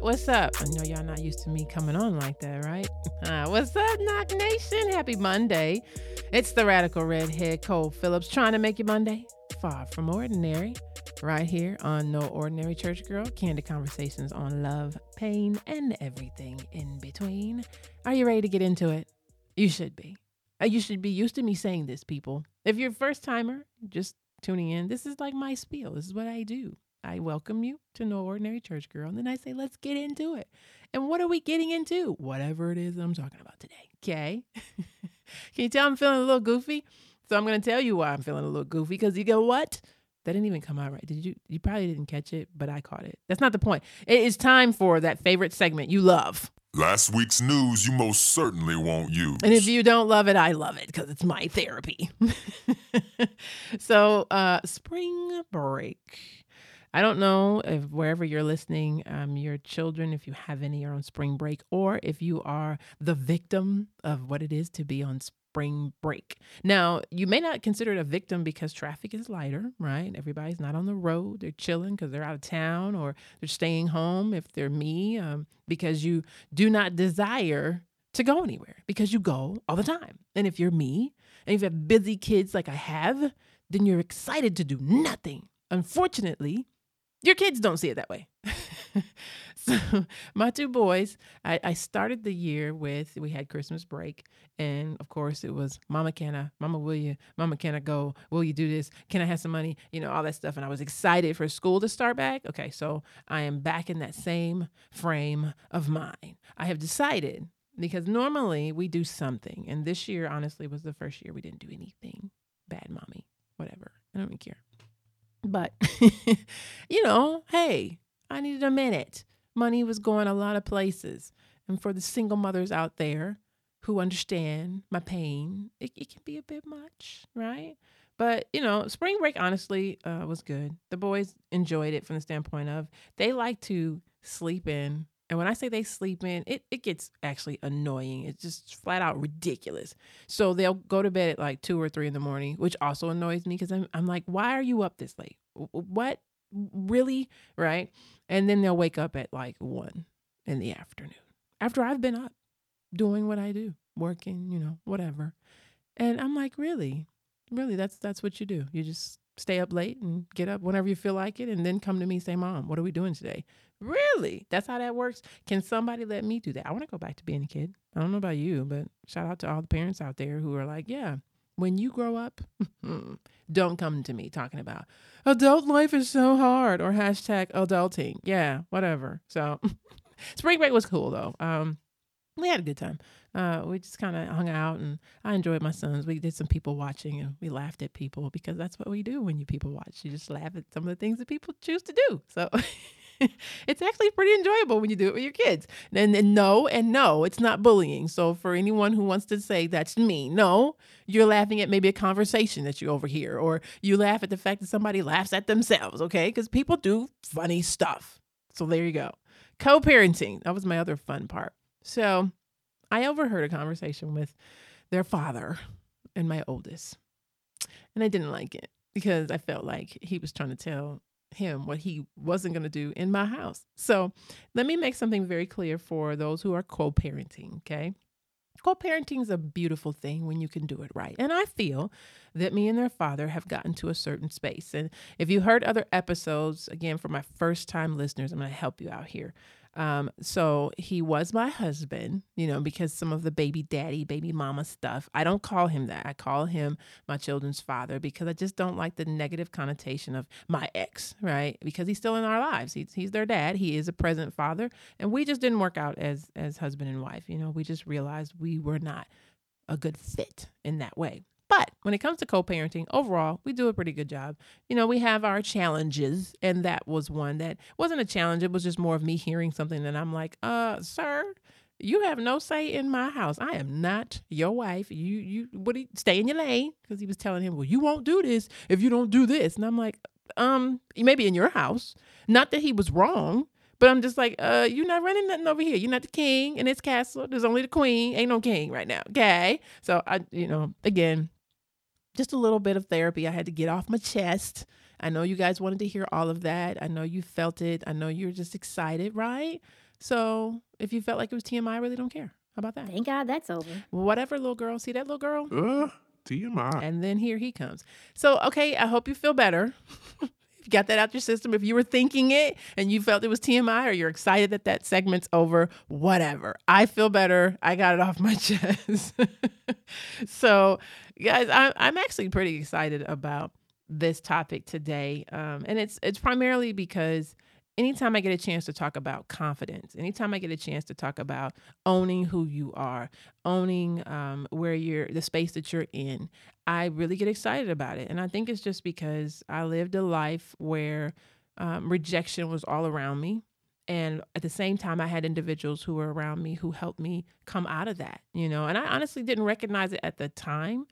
What's up? I know y'all not used to me coming on like that, right? What's up, Knock Nation? Happy Monday. It's the Radical Redhead, Cole Phillips, trying to make your Monday far from ordinary. Right here on No Ordinary Church Girl, candid conversations on love, pain, and everything in between. Are you ready to get into it? You should be. You should be used to me saying this, people. If you're a first-timer, just tuning in, this is like my spiel. This is what I do. I welcome you to No Ordinary Church Girl. And then I say, let's get into it. And what are we getting into? Whatever it is that I'm talking about today. Okay. Can you tell I'm feeling a little goofy? So I'm going to tell you why I'm feeling a little goofy. Because you go, what? That didn't even come out right. Did you? You probably didn't catch it, but I caught it. That's not the point. It is time for that favorite segment you love. Last week's news you most certainly won't use. And if you don't love it, I love it because it's my therapy. So spring break. I don't know if wherever you're listening, your children, if you have any, are on spring break, or if you are the victim of what it is to be on spring break. Now, you may not consider it a victim because traffic is lighter, right? Everybody's not on the road. They're chilling because they're out of town, or they're staying home if they're me, because you do not desire to go anywhere because you go all the time. And if you're me and if you have busy kids like I have, then you're excited to do nothing. Unfortunately, your kids don't see it that way. So my two boys, I started the year with, we had Christmas break. And of course it was, Mama, will you go? Will you do this? Can I have some money? You know, all that stuff. And I was excited for school to start back. Okay. So I am back in that same frame of mind. I have decided, because normally we do something. And this year, honestly, was the first year we didn't do anything. Bad mommy, whatever. I don't even care. But, you know, hey, I needed a minute. Money was going a lot of places. And for the single mothers out there who understand my pain, it can be a bit much, right? But, you know, spring break, honestly, was good. The boys enjoyed it from the standpoint of they like to sleep in. And when I say they sleep in, it gets actually annoying. It's just flat out ridiculous. So they'll go to bed at like 2 or 3 in the morning, which also annoys me because I'm like, why are you up this late? What? Really? Right? And then they'll wake up at like 1 in the afternoon after I've been up doing what I do, working, you know, whatever. And I'm like, really? Really? That's what you do. You just stay up late and get up whenever you feel like it and then come to me and say, Mom, what are we doing today? Really? That's how that works? Can somebody let me do that? I want to go back to being a kid. I don't know about you, but shout out to all the parents out there who are like, yeah, when you grow up, don't come to me talking about adult life is so hard or #adulting. Yeah, whatever. So spring break was cool though. We had a good time. We just kind of hung out and I enjoyed my sons. We did some people watching and we laughed at people because that's what we do when you people watch. You just laugh at some of the things that people choose to do. So it's actually pretty enjoyable when you do it with your kids. And no, it's not bullying. So for anyone who wants to say that's me, no, you're laughing at maybe a conversation that you overhear, or you laugh at the fact that somebody laughs at themselves, okay? Because people do funny stuff. So there you go. Co-parenting. That was my other fun part. So I overheard a conversation with their father and my oldest, and I didn't like it because I felt like he was trying to tell him what he wasn't going to do in my house. So let me make something very clear for those who are co-parenting, okay? Co-parenting is a beautiful thing when you can do it right. And I feel that me and their father have gotten to a certain space. And if you heard other episodes, again, for my first time listeners, I'm going to help you out here. So he was my husband, you know, because some of the baby daddy, baby mama stuff, I don't call him that. I call him my children's father because I just don't like the negative connotation of my ex, right? Because he's still in our lives. He's their dad. He is a present father. And we just didn't work out as husband and wife. You know, we just realized we were not a good fit in that way. But when it comes to co-parenting, overall, we do a pretty good job. You know, we have our challenges, and that was one that wasn't a challenge. It was just more of me hearing something that I'm like, sir, you have no say in my house. I am not your wife. You stay in your lane, because he was telling him, well, you won't do this if you don't do this. And I'm like, maybe in your house. Not that he was wrong, But I'm just like, you're not running nothing over here. You're not the king in this castle. There's only the queen. Ain't no king right now. Okay. So I, again, just a little bit of therapy I had to get off my chest. I know you guys wanted to hear all of that. I know you felt it. I know you're just excited, right? So if you felt like it was TMI, I really don't care. How about that? Thank God that's over. Whatever, little girl. See that little girl? TMI. And then here he comes. So, okay, I hope you feel better. You got that out your system. If you were thinking it and you felt it was TMI, or you're excited that that segment's over, whatever. I feel better. I got it off my chest. So, guys, I'm actually pretty excited about this topic today. And it's primarily because anytime I get a chance to talk about confidence, anytime I get a chance to talk about owning who you are, owning where you're, the space that you're in, I really get excited about it. And I think it's just because I lived a life where rejection was all around me. And at the same time, I had individuals who were around me who helped me come out of that, and I honestly didn't recognize it at the time.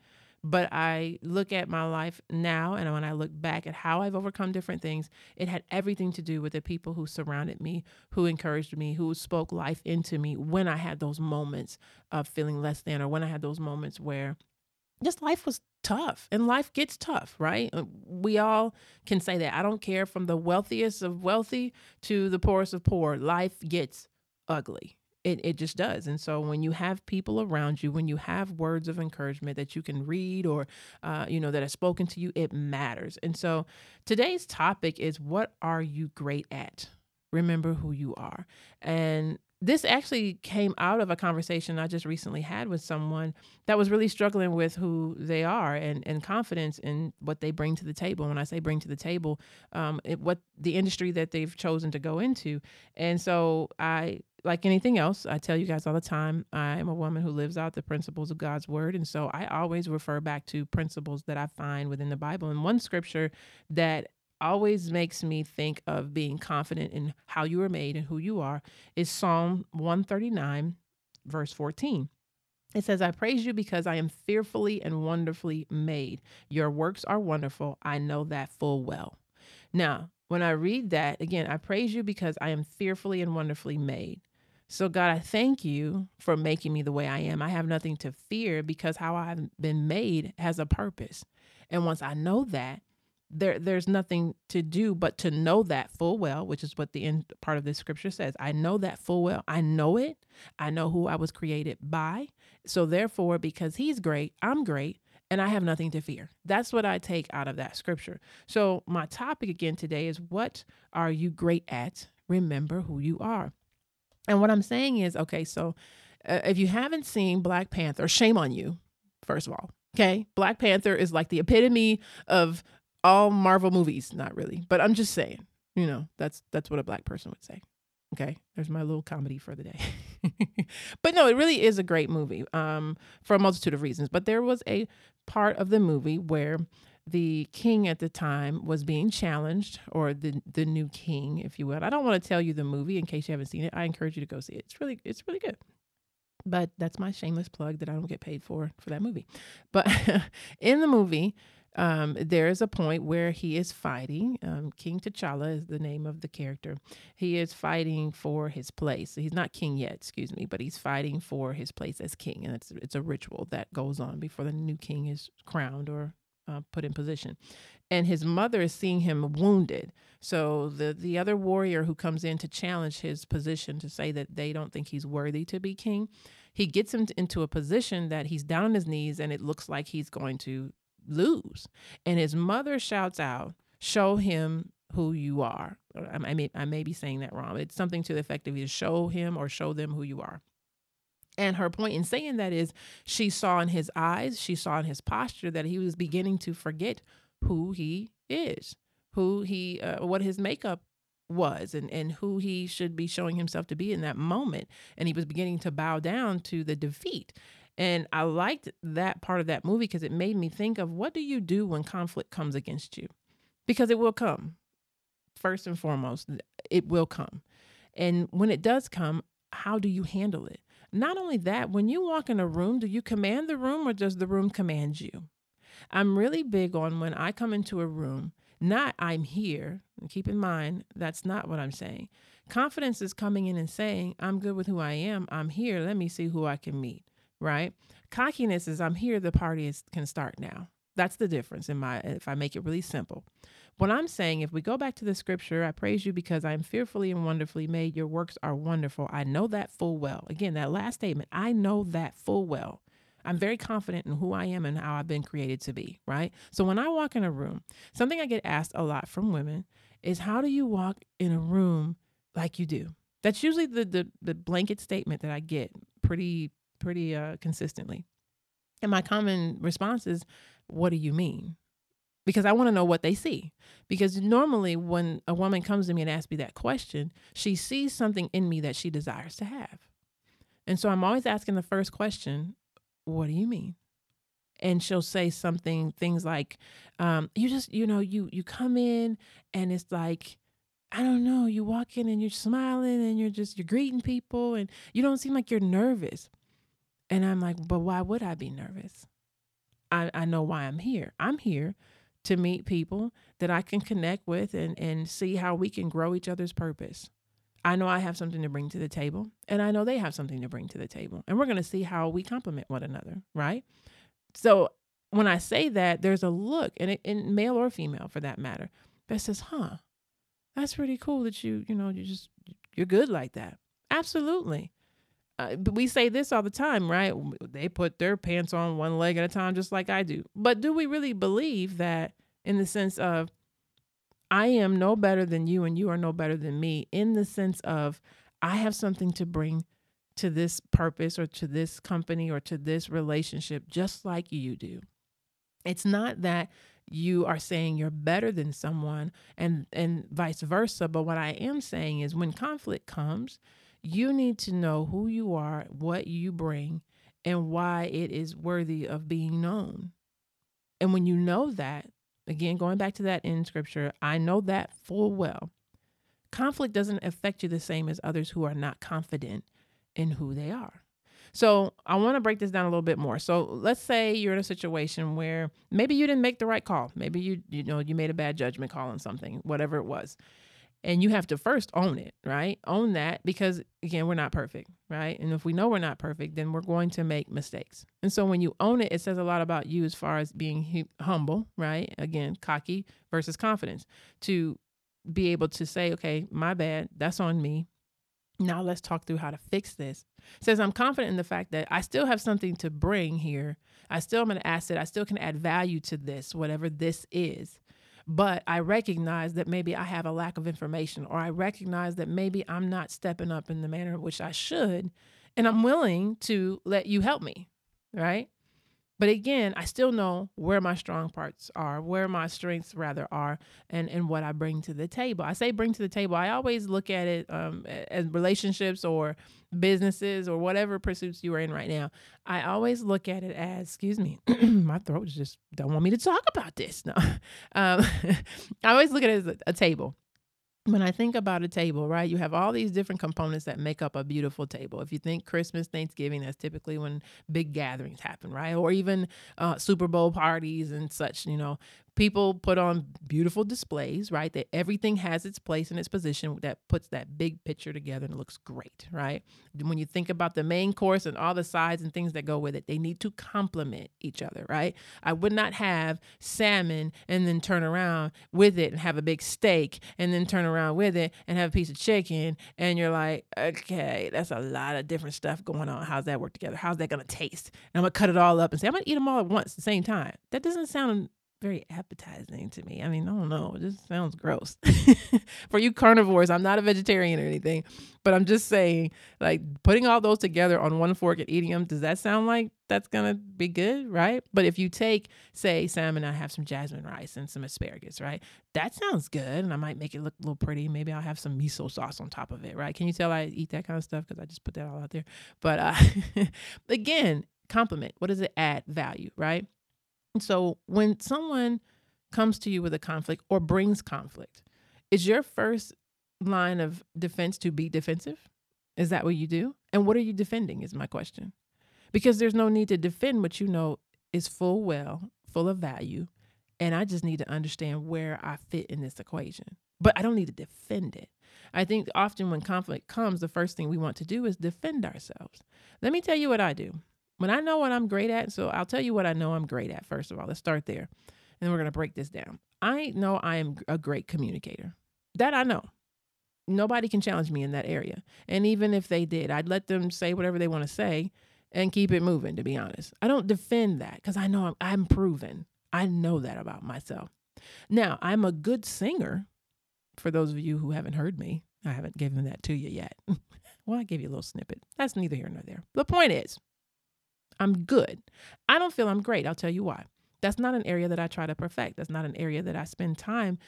But I look at my life now, and when I look back at how I've overcome different things, it had everything to do with the people who surrounded me, who encouraged me, who spoke life into me when I had those moments of feeling less than, or when I had those moments where just life was tough, and life gets tough, right? We all can say that. I don't care, from the wealthiest of wealthy to the poorest of poor, life gets ugly. It just does. And so when you have people around you, when you have words of encouragement that you can read or, that are spoken to you, it matters. And so today's topic is, what are you great at? Remember who you are. And this actually came out of a conversation I just recently had with someone that was really struggling with who they are and confidence in what they bring to the table. When I say bring to the table, what the industry that they've chosen to go into. And so like anything else, I tell you guys all the time, I am a woman who lives out the principles of God's word. And so I always refer back to principles that I find within the Bible. And one scripture that always makes me think of being confident in how you were made and who you are is Psalm 139, verse 14. It says, I praise you because I am fearfully and wonderfully made. Your works are wonderful. I know that full well. Now, when I read that, again, I praise you because I am fearfully and wonderfully made. So God, I thank you for making me the way I am. I have nothing to fear because how I've been made has a purpose. And once I know that, there's nothing to do but to know that full well, which is what the end part of this scripture says. I know that full well. I know it. I know who I was created by. So therefore, because he's great, I'm great, and I have nothing to fear. That's what I take out of that scripture. So my topic again today is, what are you great at? Remember who you are. And what I'm saying is, okay, so if you haven't seen Black Panther, shame on you, first of all, okay? Black Panther is like the epitome of all Marvel movies. Not really, but I'm just saying, that's what a black person would say, okay? There's my little comedy for the day. But no, it really is a great movie for a multitude of reasons. But there was a part of the movie where the king at the time was being challenged, or the new king, if you will. I don't want to tell you the movie in case you haven't seen it. I encourage you to go see it. It's really good. But that's my shameless plug that I don't get paid for that movie. But in the movie, there is a point where he is fighting. King T'Challa is the name of the character. He is fighting for his place. He's not king yet, excuse me, but he's fighting for his place as king. And it's a ritual that goes on before the new king is crowned or put in position. And his mother is seeing him wounded. So the other warrior who comes in to challenge his position, to say that they don't think he's worthy to be king, he gets him into a position that he's down on his knees and it looks like he's going to lose. And his mother shouts out, show him who you are. I may be saying that wrong. It's something to the effect of either show him or show them who you are. And her point in saying that is, she saw in his eyes, she saw in his posture that he was beginning to forget who he is, what his makeup was, and who he should be showing himself to be in that moment. And he was beginning to bow down to the defeat. And I liked that part of that movie because it made me think of, what do you do when conflict comes against you? Because it will come. First and foremost, it will come. And when it does come, how do you handle it? Not only that, when you walk in a room, do you command the room or does the room command you? I'm really big on, when I come into a room, not I'm here, and keep in mind, that's not what I'm saying. Confidence is coming in and saying, I'm good with who I am. I'm here. Let me see who I can meet. Right. Cockiness is I'm here. The party can start now. That's the difference if I make it really simple. What I'm saying, if we go back to the scripture, I praise you because I am fearfully and wonderfully made. Your works are wonderful. I know that full well. Again, that last statement, I know that full well. I'm very confident in who I am and how I've been created to be, right? So when I walk in a room, something I get asked a lot from women is, how do you walk in a room like you do? That's usually the blanket statement that I get pretty consistently. And my common response is, what do you mean? Because I want to know what they see. Because normally when a woman comes to me and asks me that question, she sees something in me that she desires to have. And so I'm always asking the first question, what do you mean? And she'll say things like, you come in and it's like, I don't know, you walk in and you're smiling and you're greeting people and you don't seem like you're nervous. And I'm like, but why would I be nervous? I know why I'm here. I'm here to meet people that I can connect with and see how we can grow each other's purpose. I know I have something to bring to the table, and I know they have something to bring to the table. And we're going to see how we complement one another, right? So when I say that, there's a look, and in male or female for that matter, that says, huh, that's pretty cool that you're good like that. Absolutely. But we say this all the time, right? They put their pants on one leg at a time, just like I do. But do we really believe that in the sense of, I am no better than you and you are no better than me, in the sense of I have something to bring to this purpose or to this company or to this relationship, just like you do. It's not that you are saying you're better than someone and vice versa. But what I am saying is, when conflict comes, you need to know who you are, what you bring, and why it is worthy of being known. And when you know that, again, going back to that in scripture, I know that full well. Conflict doesn't affect you the same as others who are not confident in who they are. So I want to break this down a little bit more. So let's say you're in a situation where maybe you didn't make the right call. Maybe you made a bad judgment call on something, whatever it was. And you have to first own it, right? Own that, because again, we're not perfect, right? And if we know we're not perfect, then we're going to make mistakes. And so when you own it, it says a lot about you as far as being humble, right? Again, cocky versus confidence, to be able to say, okay, my bad, that's on me. Now let's talk through how to fix this. It says, I'm confident in the fact that I still have something to bring here. I still am an asset. I still can add value to this, whatever this is. But I recognize that maybe I have a lack of information, or I recognize that maybe I'm not stepping up in the manner in which I should, and I'm willing to let you help me, right? But again, I still know where my strong parts are, where my strengths rather are, and what I bring to the table. I say bring to the table. I always look at it as relationships or businesses or whatever pursuits you are in right now. I always look at it as, excuse me, my throat just don't want me to talk about this. No, I always look at it as a table. When I think about a table, right, you have all these different components that make up a beautiful table. If you think Christmas, Thanksgiving, that's typically when big gatherings happen, right? Or even Super Bowl parties and such, people put on beautiful displays, right? That everything has its place and its position that puts that big picture together and looks great, right? When you think about the main course and all the sides and things that go with it, they need to complement each other, right? I would not have salmon and then turn around with it and have a big steak and then turn around with it and have a piece of chicken, and you're like, okay, that's a lot of different stuff going on. How's that work together? How's that going to taste? And I'm going to cut it all up and say, I'm going to eat them all at once at the same time. That doesn't sound very appetizing to me. I mean, I don't know. It just sounds gross. For you carnivores, I'm not a vegetarian or anything, but I'm just saying, like, putting all those together on one fork and eating them, does that sound like that's going to be good, right? But if you take, say, Sam and I have some jasmine rice and some asparagus, right? That sounds good, and I might make it look a little pretty. Maybe I'll have some miso sauce on top of it, right? Can you tell I eat that kind of stuff because I just put that all out there? But again, compliment. What does it add? Value, right? So when someone comes to you with a conflict or brings conflict, is your first line of defense to be defensive? Is that what you do? And what are you defending is my question. Because there's no need to defend what you know is full well, full of value. And I just need to understand where I fit in this equation. But I don't need to defend it. I think often when conflict comes, the first thing we want to do is defend ourselves. Let me tell you what I do. When I know what I'm great at, so I'll tell you what I know I'm great at, first of all. Let's start there. And then we're going to break this down. I know I am a great communicator. That I know. Nobody can challenge me in that area. And even if they did, I'd let them say whatever they want to say and keep it moving, to be honest. I don't defend that because I know I'm proven. I know that about myself. Now, I'm a good singer. For those of you who haven't heard me, I haven't given that to you yet. Well, I gave you a little snippet. That's neither here nor there. The point is, I'm good. I don't feel I'm great. I'll tell you why. That's not an area that I try to perfect. That's not an area that I spend time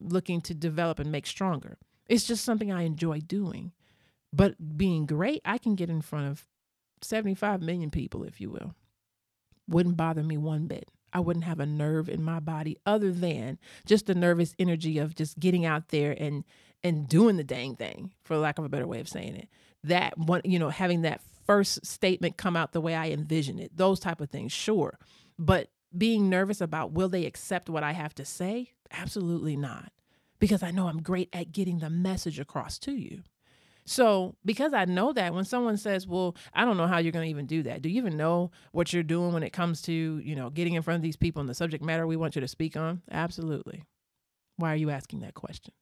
looking to develop and make stronger. It's just something I enjoy doing. But being great, I can get in front of 75 million people, if you will. Wouldn't bother me one bit. I wouldn't have a nerve in my body other than just the nervous energy of just getting out there and doing the dang thing, for lack of a better way of saying it. That one, you know, having that first statement come out the way I envision it, those type of things, sure. But being nervous about will they accept what I have to say? Absolutely not. Because I know I'm great at getting the message across to you. So because I know that when someone says, well, I don't know how you're going to even do that. Do you even know what you're doing when it comes to, you know, getting in front of these people and the subject matter we want you to speak on? Absolutely. Why are you asking that question?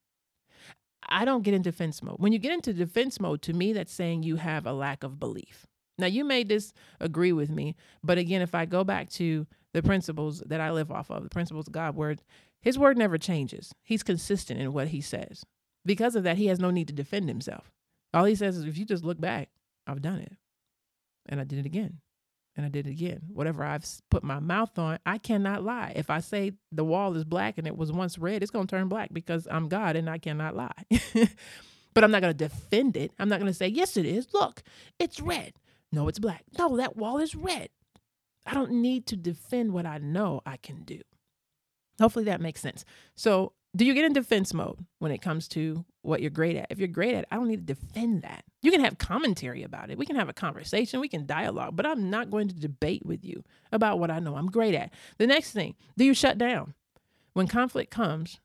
I don't get in defense mode. When you get into defense mode, to me, that's saying you have a lack of belief. Now, you may disagree with me. But again, if I go back to the principles that I live off of, the principles of God's word, his word never changes. He's consistent in what he says. Because of that, he has no need to defend himself. All he says is, if you just look back, I've done it. And I did it again. And I did it again. Whatever I've put my mouth on, I cannot lie. If I say the wall is black and it was once red, it's going to turn black because I'm God and I cannot lie. But I'm not going to defend it. I'm not going to say, yes, it is. Look, it's red. No, it's black. No, that wall is red. I don't need to defend what I know I can do. Hopefully that makes sense. So do you get in defense mode when it comes to what you're great at? If you're great at it, I don't need to defend that. You can have commentary about it. We can have a conversation. We can dialogue, but I'm not going to debate with you about what I know I'm great at. The next thing, do you shut down? When conflict comes,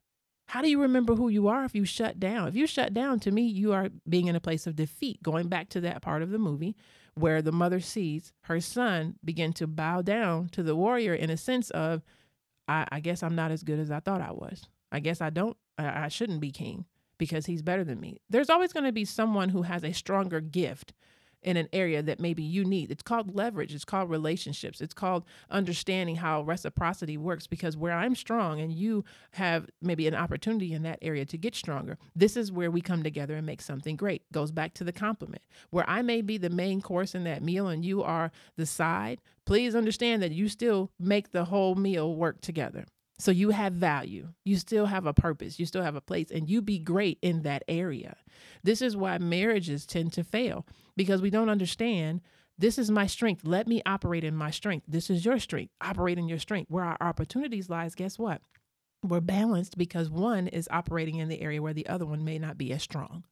how do you remember who you are if you shut down? If you shut down, to me, you are being in a place of defeat. Going back to that part of the movie where the mother sees her son begin to bow down to the warrior in a sense of, I guess I'm not as good as I thought I was. I guess I shouldn't be king because he's better than me. There's always going to be someone who has a stronger gift in an area that maybe you need. It's called leverage. It's called relationships. It's called understanding how reciprocity works, because where I'm strong and you have maybe an opportunity in that area to get stronger, this is where we come together and make something great. Goes back to the compliment. Where I may be the main course in that meal and you are the side, please understand that you still make the whole meal work together. So you have value. You still have a purpose. You still have a place, and you be great in that area. This is why marriages tend to fail, because we don't understand. This is my strength. Let me operate in my strength. This is your strength. Operate in your strength. Where our opportunities lies, guess what? We're balanced because one is operating in the area where the other one may not be as strong.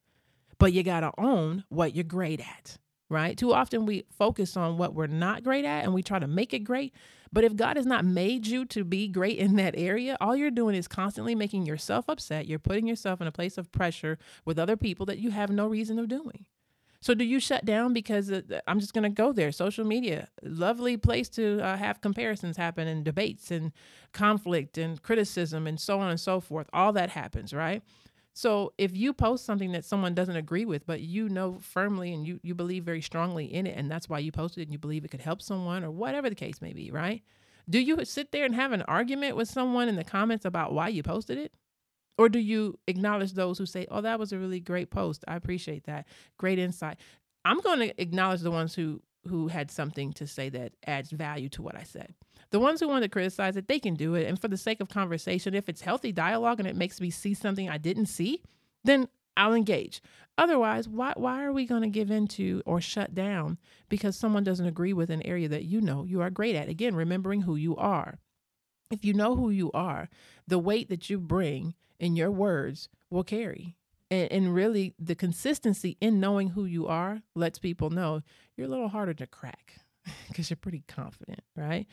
But you got to own what you're great at. Right? Too often we focus on what we're not great at and we try to make it great. But if God has not made you to be great in that area, all you're doing is constantly making yourself upset. You're putting yourself in a place of pressure with other people that you have no reason of doing. So do you shut down because I'm just going to go there? Social media, lovely place to have comparisons happen and debates and conflict and criticism and so on and so forth. All that happens, right? So if you post something that someone doesn't agree with, but you know firmly and you believe very strongly in it, and that's why you posted it and you believe it could help someone or whatever the case may be, right? Do you sit there and have an argument with someone in the comments about why you posted it? Or do you acknowledge those who say, oh, that was a really great post. I appreciate that. Great insight. I'm going to acknowledge the ones who had something to say that adds value to what I said. The ones who want to criticize it, they can do it. And for the sake of conversation, if it's healthy dialogue and it makes me see something I didn't see, then I'll engage. Otherwise, why are we going to give into or shut down because someone doesn't agree with an area that you know you are great at? Again, remembering who you are. If you know who you are, the weight that you bring in your words will carry. And really, the consistency in knowing who you are lets people know you're a little harder to crack because you're pretty confident, right?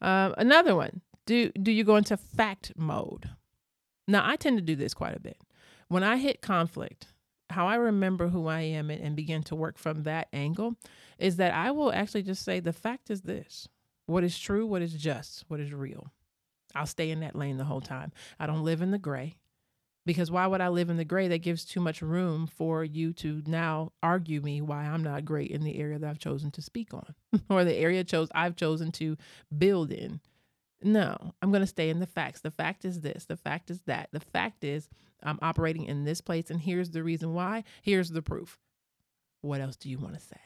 Another one, do you go into fact mode? Now, I tend to do this quite a bit. When I hit conflict how I remember who I am and begin to work from that angle is that I will actually just say, the fact is this, what is true, what is just, what is real. I'll stay in that lane the whole time. I don't live in the gray, because why would I live in the gray? That gives too much room for you to now argue me why I'm not great in the area that I've chosen to speak on or the area I've chosen to build in. No, I'm going to stay in the facts. The fact is this. The fact is that. The fact is I'm operating in this place, and here's the reason why. Here's the proof. What else do you want to say?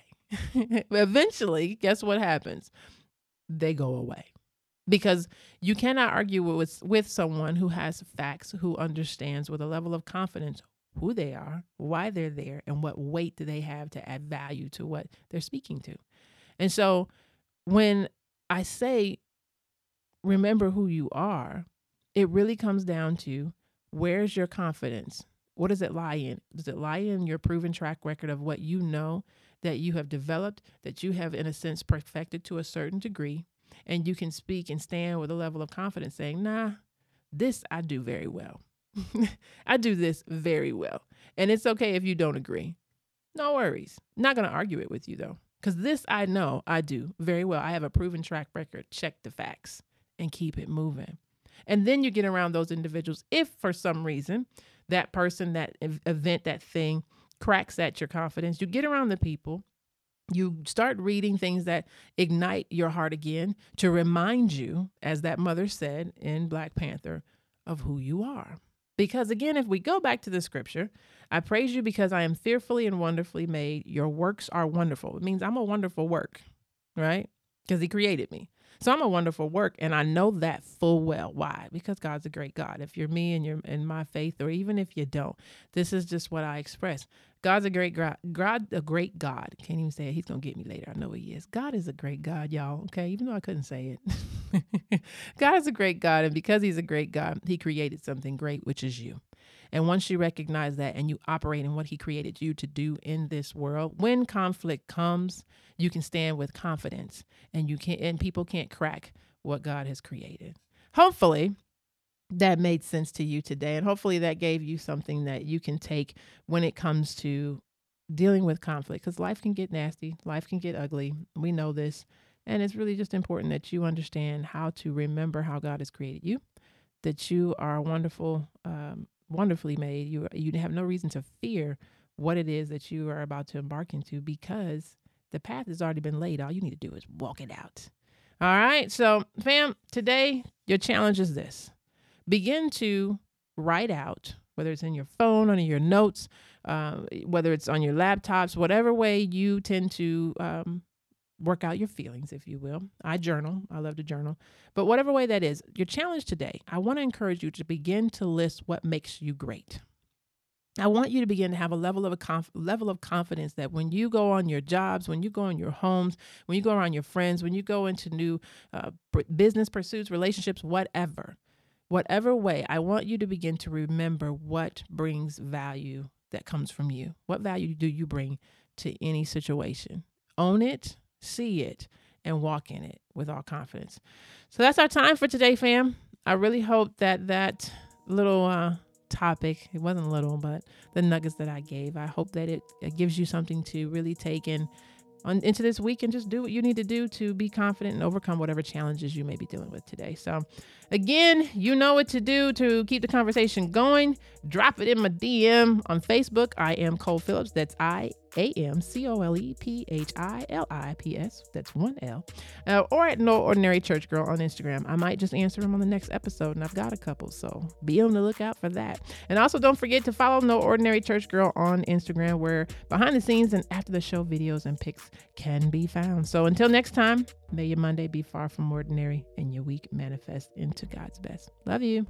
Eventually, guess what happens? They go away, because you cannot argue with someone who has facts, who understands with a level of confidence who they are, why they're there, and what weight do they have to add value to what they're speaking to. And so when I say, remember who you are, it really comes down to, where's your confidence? What does it lie in? Does it lie in your proven track record of what you know that you have developed, that you have, in a sense, perfected to a certain degree, and you can speak and stand with a level of confidence saying, nah, this I do very well. I do this very well. And it's okay if you don't agree. No worries. Not going to argue it with you, though, because this I know I do very well. I have a proven track record. Check the facts and keep it moving. And then you get around those individuals. If for some reason that person, that event, that thing cracks at your confidence, you get around the people, you start reading things that ignite your heart again to remind you, as that mother said in Black Panther, of who you are. Because again, if we go back to the scripture, I praise you because I am fearfully and wonderfully made. Your works are wonderful. It means I'm a wonderful work, right? Because he created me. So I'm a wonderful work, and I know that full well. Why? Because God's a great God. If you're me and you're in my faith, or even if you don't, this is just what I express. God's a great God. A great God. Can't even say it. He's going to get me later. I know he is. God is a great God, y'all. Okay. Even though I couldn't say it. God is a great God. And because he's a great God, he created something great, which is you. And once you recognize that and you operate in what he created you to do in this world, when conflict comes, you can stand with confidence, and people can't crack what God has created. Hopefully that made sense to you today. And hopefully that gave you something that you can take when it comes to dealing with conflict, because life can get nasty. Life can get ugly. We know this. And it's really just important that you understand how to remember how God has created you, that you are wonderful, wonderfully made. You have no reason to fear what it is that you are about to embark into, because the path has already been laid. All you need to do is walk it out. All right. So fam, today, your challenge is this. Begin to write out, whether it's in your phone or in your notes, whether it's on your laptops, whatever way you tend to work out your feelings, if you will. I journal. I love to journal. But whatever way that is, your challenge today, I want to encourage you to begin to list what makes you great. I want you to begin to have a level of confidence that when you go on your jobs, when you go on your homes, when you go around your friends, when you go into new business pursuits, relationships, whatever way, I want you to begin to remember what brings value that comes from you. What value do you bring to any situation? Own it, see it, and walk in it with all confidence. So that's our time for today, fam. I really hope that little topic, it wasn't little, but the nuggets that I gave, I hope that it gives you something to really take into this week and just do what you need to do to be confident and overcome whatever challenges you may be dealing with today. So again, you know what to do to keep the conversation going. Drop it in my DM on Facebook. I am Cole Phillips. That's IAMColePhilips. That's one L. Or at No Ordinary Church Girl on Instagram. I might just answer them on the next episode, and I've got a couple, so be on the lookout for that. And also don't forget to follow No Ordinary Church Girl on Instagram, where behind the scenes and after the show videos and pics can be found. So until next time, may your Monday be far from ordinary and your week manifest into God's best. Love you.